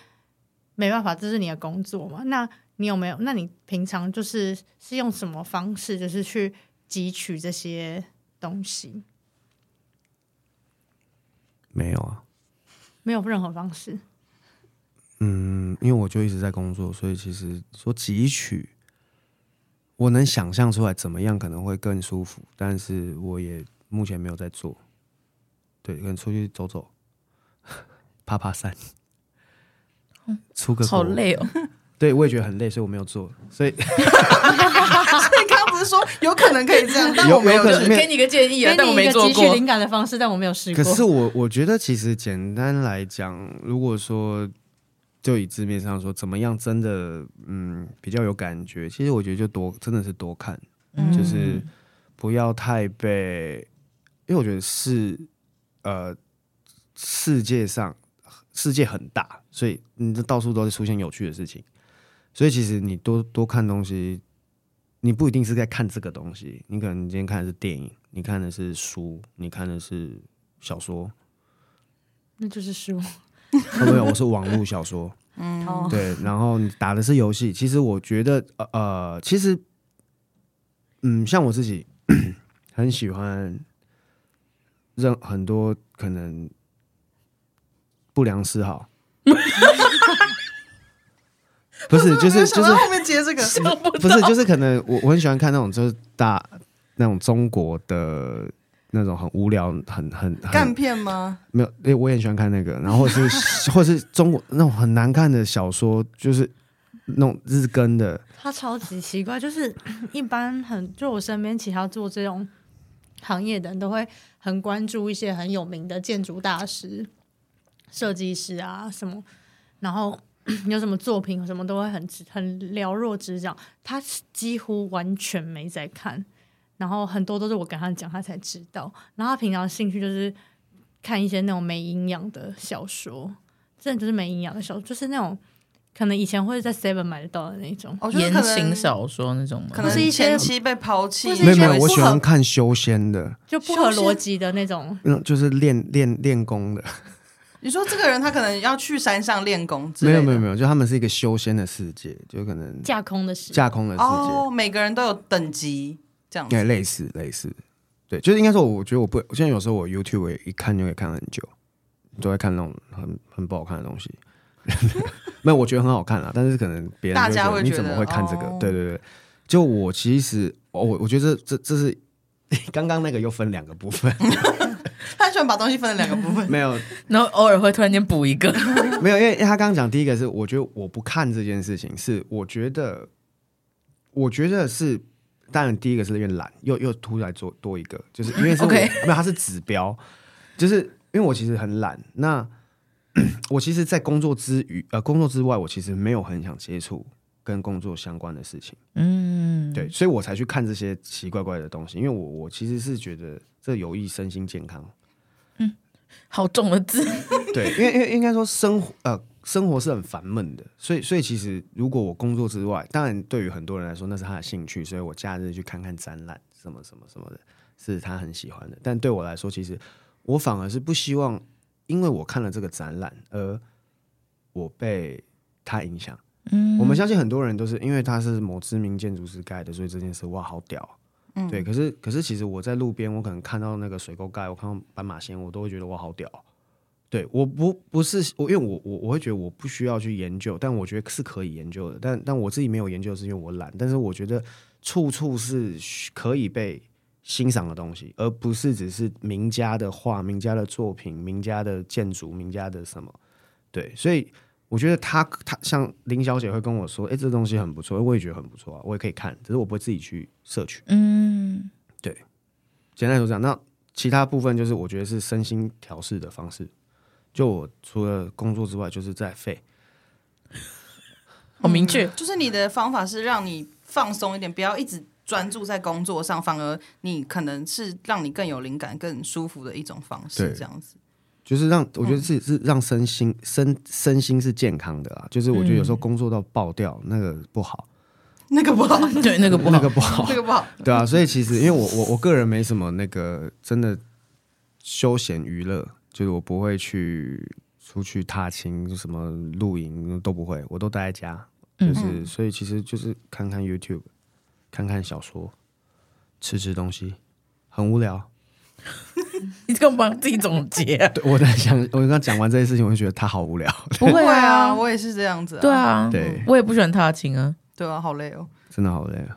没办法，这是你的工作嘛。那你有没有？那你平常就是是用什么方式，就是去汲取这些东西？没有啊，没有任何方式。嗯，因为我就一直在工作，所以其实说汲取，我能想象出来怎么样可能会更舒服，但是我也目前没有在做。对，可能出去走走。爬爬山，出个好累哦。对，我也觉得很累，所以我没有做。所以，所以刚刚不是说有可能可以这样，但我没有。给你一个建议啊，但我没做过。汲取灵感的方式，但我没有试过。可是我我觉得，其实简单来讲，如果说就以字面上说，怎么样真的嗯比较有感觉，其实我觉得就多真的是多看，嗯、就是不要太被，因为我觉得是呃。世界上世界很大，所以你到处都是出现有趣的事情。所以其实你多多看东西，你不一定是在看这个东西，你可能今天看的是电影，你看的是书，你看的是小说，那就是书。哦、没有，我是网络小说。嗯，对。然后你打的是游戏。其实我觉得，呃，其实，嗯，像我自己很喜欢任很多可能不良嗜好。不是，就是就是后面接这个，不是就是可能我我很喜欢看那种就是大那种中国的那种很无聊很很干片吗？没有，哎，我也很喜欢看那个，然后是或是中国那种很难看的小说，就是那种日更的。他超级奇怪，就是一般很就我身边其他做这种行业的人都会很关注一些很有名的建筑大师、设计师啊什么，然后。有什么作品什么都会很很了若指掌，他几乎完全没在看，然后很多都是我跟他讲他才知道，然后他平常兴趣就是看一些那种没营养的小说，真的就是没营养的小说，就是那种可能以前会在 Seven 买得到的那种、哦、言情小说那种吗？可能是一些前期被抛弃，没有没有，我喜欢看修仙的，就不合逻辑的那种、嗯、就是练练练功的。你说这个人他可能要去山上练功之类的？没有没有没有，就他们是一个修仙的世界，就可能架空的世界，架空的世界哦，每个人都有等级这样子，对，类似类似，对，就是应该说，我觉得我不，现在有时候我 YouTube 我一看就可以看很久，都在看那种很很不好看的东西，没有，我觉得很好看啦，但是可能别人大家会觉得你怎么会看这个？哦、对对对，就我其实我、哦、我觉得这这这是刚刚那个又分两个部分。他喜欢把东西分成两个部分，没有，然后偶尔会突然间补一个，没有，因为他刚刚讲第一个是，我觉得我不看这件事情，是我觉得，我觉得是，当然第一个是因为懒，又又突然做多一个，就是因为是我，okay. 没有，它是指标，就是因为我其实很懒，那我其实，在工作之余，呃，工作之外，我其实没有很想接触跟工作相关的事情，嗯，对，所以我才去看这些奇怪怪的东西，因为我我其实是觉得这有益身心健康。嗯，好重的字。对，因为因为应该说生活呃生活是很烦闷的，所以所以其实如果我工作之外，当然对于很多人来说那是他的兴趣，所以我假日去看看展览什么什么什么的，是他很喜欢的。但对我来说，其实我反而是不希望，因为我看了这个展览而我被他影响。嗯，我们相信很多人都是因为他是某知名建筑师盖的，所以这件事哇好屌，嗯，对。可是可是其实我在路边，我可能看到那个水沟盖，我看到斑马线，我都会觉得哇好屌。对，我不不是我，因为我我我会觉得我不需要去研究，但我觉得是可以研究的。但但我自己没有研究，是因为我懒。但是我觉得处处是可以被欣赏的东西，而不是只是名家的画、名家的作品、名家的建筑、名家的什么。对，所以。我觉得他他像林小姐会跟我说，哎、欸，这东西很不错，我也觉得很不错啊，我也可以看，只是我不会自己去摄取。嗯，对，简单来说这样。那其他部分就是我觉得是身心调适的方式。就我除了工作之外，就是在废。好明确，就是你的方法是让你放松一点，不要一直专注在工作上，反而你可能是让你更有灵感、更舒服的一种方式，这样子。就是让我觉得是是让身心身身心是健康的啊，就是我觉得有时候工作到爆掉，嗯，那个不好，那个不好，对，那个不好，那个不好，那个不好，对啊，所以其实因为我我我个人没什么那个真的休闲娱乐，就是我不会去出去踏青，什么露营都不会，我都待在家，就是嗯嗯所以其实就是看看 YouTube， 看看小说，吃吃东西，很无聊。你这个帮自己总结，啊，我在想，我刚讲完这些事情，我就觉得他好无聊。不会啊，我也是这样子，啊。对啊，对，我也不喜欢踏青啊。对啊，好累哦，真的好累啊。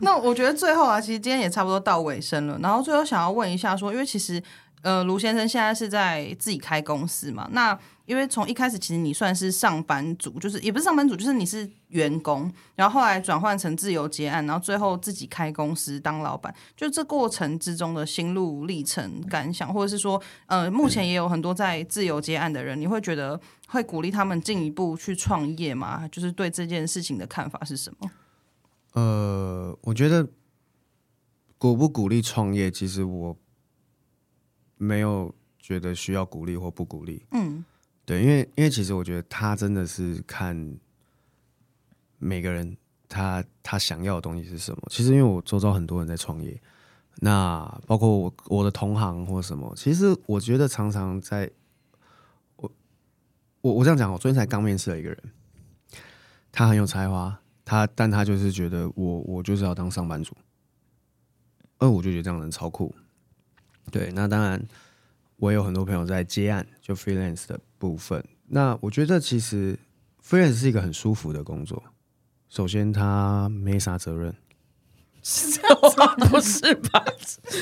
那我觉得最后啊，其实今天也差不多到尾声了。然后最后想要问一下说，因为其实呃，卢先生现在是在自己开公司嘛？那因为从一开始其实你算是上班族，就是也不是上班族，就是你是员工，然后后来转换成自由接案，然后最后自己开公司当老板，就这过程之中的心路历程感想，或者是说呃，目前也有很多在自由接案的人，你会觉得会鼓励他们进一步去创业吗？就是对这件事情的看法是什么？呃，我觉得鼓不鼓励创业，其实我没有觉得需要鼓励或不鼓励，嗯。对，因为因为其实我觉得他真的是看每个人他他想要的东西是什么。其实因为我周遭很多人在创业，那包括我我的同行或什么，其实我觉得常常在我我我这样讲，我昨天才刚面试了一个人，他很有才华，他但他就是觉得我我就是要当上班族，而我就觉得这样的人超酷。对，那当然我有很多朋友在接案，就 freelance 的部分。那我觉得其实 freelance 是一个很舒服的工作。首先他没啥责任。不是吧？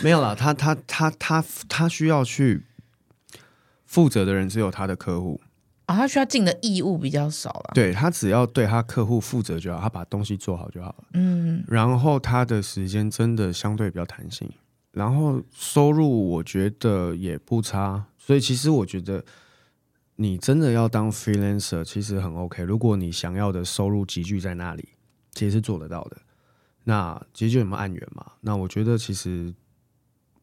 没有啦，他他他他他需要去负责的人只有他的客户啊，他需要尽的义务比较少啦。对，他只要对他客户负责就好，他把东西做好就好了。嗯，然后他的时间真的相对比较弹性，然后收入我觉得也不差，所以其实我觉得你真的要当 freelancer 其实很 OK。 如果你想要的收入集聚在那里，其实是做得到的。那其实就有没有案源嘛？那我觉得其实，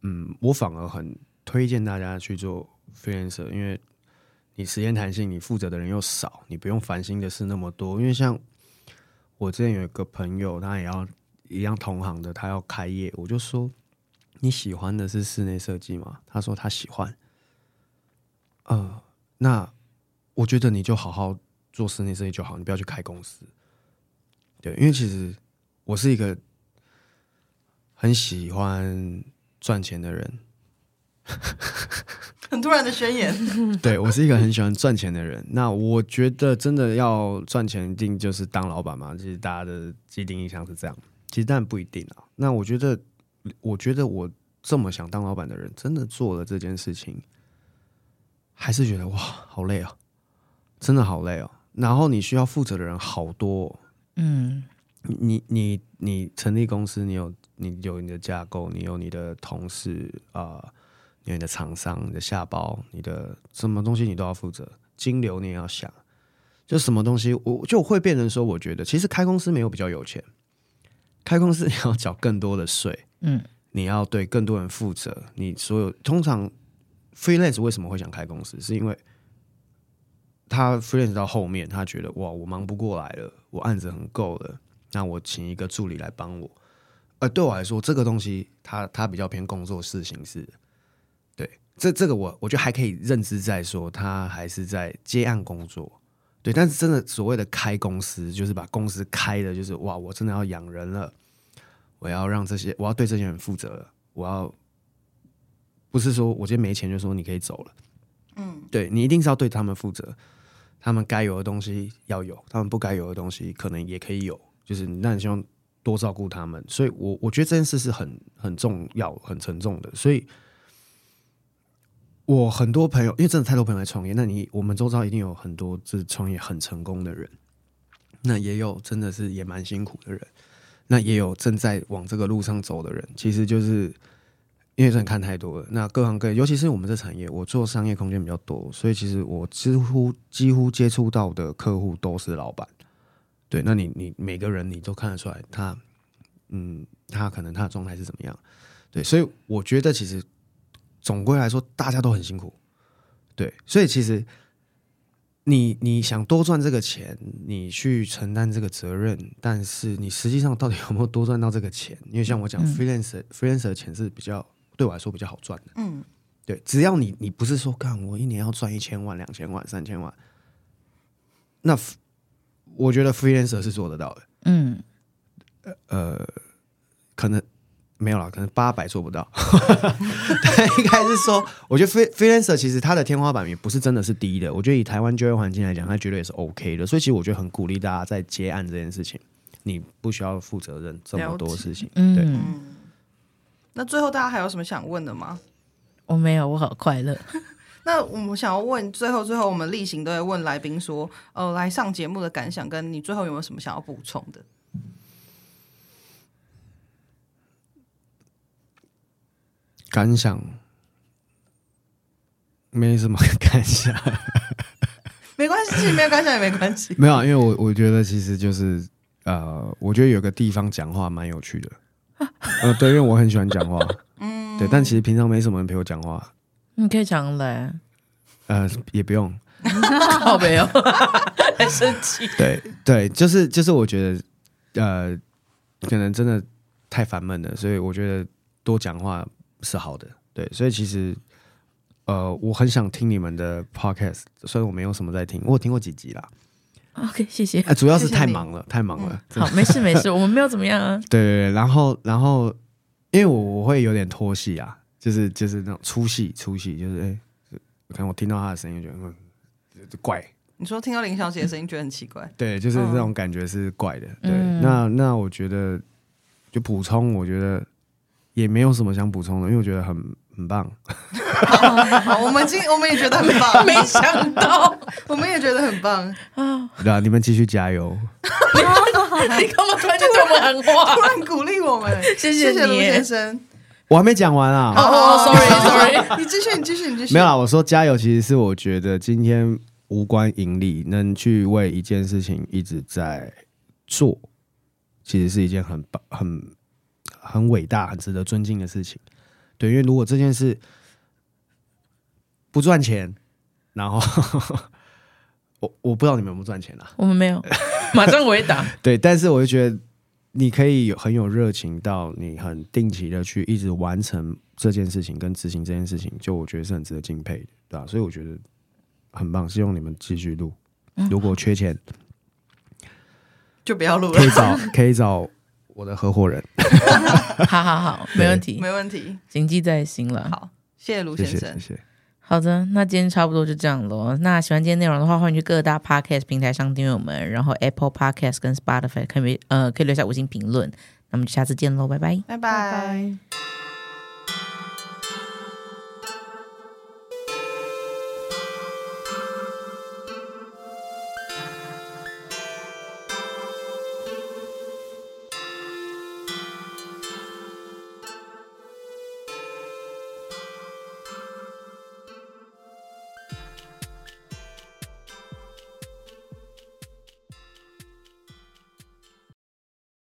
嗯，我反而很推荐大家去做 freelancer， 因为你时间弹性，你负责的人又少，你不用烦心的事那么多。因为像我之前有一个朋友，他也要一样同行的，他要开业，我就说你喜欢的是室内设计吗？他说他喜欢。呃，那我觉得你就好好做室内设计就好，你不要去开公司。对，因为其实我是一个很喜欢赚钱的人。很突然的宣言。对，我是一个很喜欢赚钱的人。那我觉得真的要赚钱一定就是当老板嘛，其实大家的既定印象是这样，其实当然不一定啊。那我觉得我觉得我这么想当老板的人真的做了这件事情，还是觉得哇好累哦，真的好累哦。然后你需要负责的人好多哦。嗯，你你你成立公司，你有你有你的架构，你有你的同事啊、呃，你有你的厂商、你的下包、你的什么东西你都要负责，金流你也要想，就什么东西，我就会变成说，我觉得其实开公司没有比较有钱，开公司你要缴更多的税，嗯，你要对更多人负责，你所有通常 freelance 为什么会想开公司，是因为他 freelance 到后面，他觉得哇，我忙不过来了，我案子很够了。那我请一个助理来帮我，呃，对我来说，这个东西它它比较偏工作室形式，对，这这个我我觉得还可以认知在说，他还是在接案工作，对，但是真的所谓的开公司，就是把公司开的，就是哇，我真的要养人了，我要让这些，我要对这些人负责了，我要不是说我今天没钱就说你可以走了，嗯，对你一定是要对他们负责，他们该有的东西要有，他们不该有的东西可能也可以有。就是你让你希望多照顾他们，所以我我觉得这件事是很很重要、很沉重的。所以，我很多朋友，因为真的太多朋友在创业，那你我们周遭一定有很多是创业很成功的人，那也有真的是也蛮辛苦的人，那也有正在往这个路上走的人。其实就是因为真的看太多了，那各行各业，尤其是我们这产业，我做商业空间比较多，所以其实我几乎几乎接触到的客户都是老板。对，那你你每个人你都看得出来他，嗯，他可能他的状态是怎么样？对，所以我觉得其实总归来说，大家都很辛苦。对，所以其实你你想多赚这个钱，你去承担这个责任，但是你实际上到底有没有多赚到这个钱？因为像我讲、嗯、freelancer freelancer 的钱是比较对我来说比较好赚的。嗯，对，只要你你不是说干我一年要赚一千万、两千万、三千万，那。我觉得 freelancer 是做得到的，嗯，呃，可能没有啦，可能八百做不到，应该是说，我觉得 freelancer 其实它的天花板也不是真的是低的，我觉得以台湾就业环境来讲，它绝对也是 OK 的，所以其实我觉得很鼓励大家在接案这件事情，你不需要负责任这么多事情，对、嗯。那最后大家还有什么想问的吗？我没有，我好快乐。那我们想要问最后最后我们例行都会问来宾说呃，来上节目的感想跟你最后有没有什么想要补充的？感想没什么感想没关系，没有感想也没关系没有、啊、因为 我, 我觉得其实就是呃，我觉得有个地方讲话蛮有趣的呃，对，因为我很喜欢讲话嗯，对，但其实平常没什么人陪我讲话。你可以讲嘞，呃，也不用，好没有，很生气。对对，就是就是，我觉得呃，可能真的太烦闷了，所以我觉得多讲话是好的。对，所以其实呃，我很想听你们的 podcast， 虽然我没有什么在听，我有听过几集啦。OK， 谢谢。呃、主要是太忙了，谢谢太忙了。嗯、好，没事没事，我们没有怎么样啊。对对对，然后然后，因为我我会有点拖戏啊。就是就是那种粗细粗细，就是哎、欸，可能我听到他的声音觉得嗯怪。你说听到林小姐的声音觉得很奇怪，对，就是这种感觉是怪的。对，嗯、那那我觉得就补充，我觉得也没有什么想补充的，因为我觉得很很棒。好, 好，我们今我们也觉得很棒，没想到，我们也觉得很棒啊！对啊，你们继续加油。你干嘛突然就对我们狠话？突然鼓励我们，谢谢卢先生。我还没讲完啊！哦、oh, ，sorry，sorry， sorry 你继续，你继续，你继续。没有啦，我说加油，其实是我觉得今天无关盈利，能去为一件事情一直在做，其实是一件很很很伟大、很值得尊敬的事情。对，因为如果这件事不赚钱，然后我我不知道你们有没有赚钱啦、啊，我们没有，马上回答。对，但是我就觉得。你可以有很有热情到你很定期的去一直完成这件事情跟执行这件事情，就我觉得是很值得敬佩的，对吧、啊？所以我觉得很棒，希望你们继续录。如果缺钱，就不要录了。可以找可以找我的合伙人。好好好，没问题，没问题，谨记在心了。好，谢谢卢先生，谢谢。谢谢好的，那今天差不多就这样咯。那喜欢今天内容的话，欢迎去各大 podcast 平台上订阅我们，然后 Apple Podcast 跟 Spotify 可以呃可以留下五星评论。那我们就下次见咯，拜拜，拜拜。